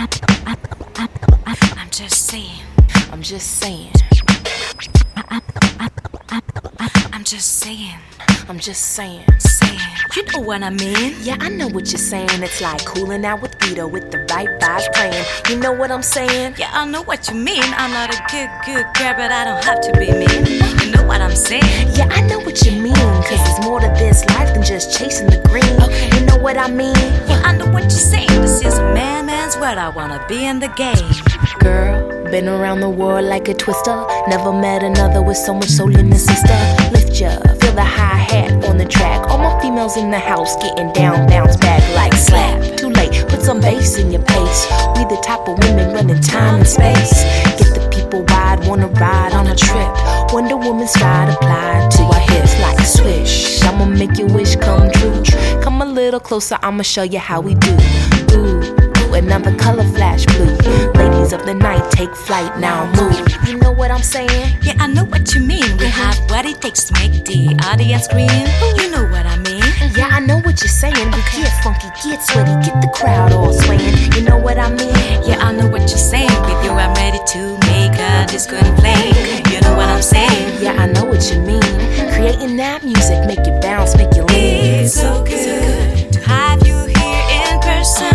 I'm just saying. You know what I mean? Yeah, I know what you're saying. It's like cooling out with Vito with the right vibes playing. You know what I'm saying? Yeah, I know what you mean. I'm not a good girl, but I don't have to be mean. You know what I'm saying? Yeah, I know what you mean. Cause there's more to this life than just chasing the green. Okay. You know what I mean? Yeah, I know what you're saying. This is a man's world. I wanna be in the game. Girl, been around the world like a twister. Never met another with so much soul in the sister. Lift ya, feel the hi-hat on the track. All my females in the house getting down, bounce back like slap. Too late, put some bass in your pace. We the type of women running time and space. Get the people wide, wanna ride on a trip. Wonder Woman's ride applied to our hips like swish. I'ma make your wish come true. Come a little closer, I'ma show you how we do. Ooh. Another color flash blue. Ladies of the night, take flight, now move. You know what I'm saying? Yeah, I know what you mean. We have what it takes to make the audience scream. You know what I mean? Yeah, I know what you're saying. We get funky, get sweaty, get the crowd all swaying. You know what I mean? Yeah, I know what you're saying. With you, I'm ready to make a disco and play. You know what I'm saying? Yeah, I know what you mean. Creating that music, make you bounce, make you lean. It's so good to have you here in person.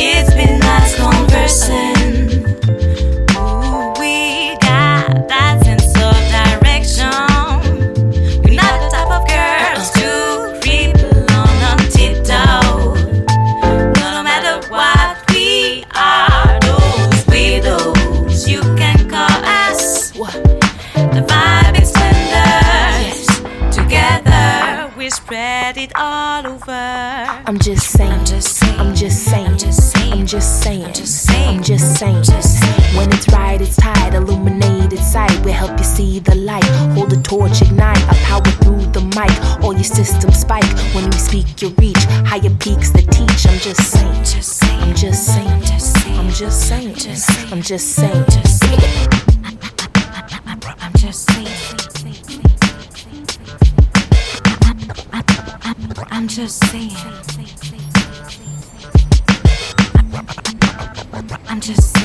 It's been nice conversing. Ooh, we got that sense of direction. We're not the type of girls to creep along on tiptoe. No matter what we are, those widows, you can call us what? The vibe extenders. Yes. Together we spread it all over. I'm just saying. I'm just saying. When it's right, it's tight. Illuminate its sight. We'll help you see the light. Hold the torch, ignite. A power through the mic. All your systems spike. When we speak, you reach higher peaks that teach. I'm just saying.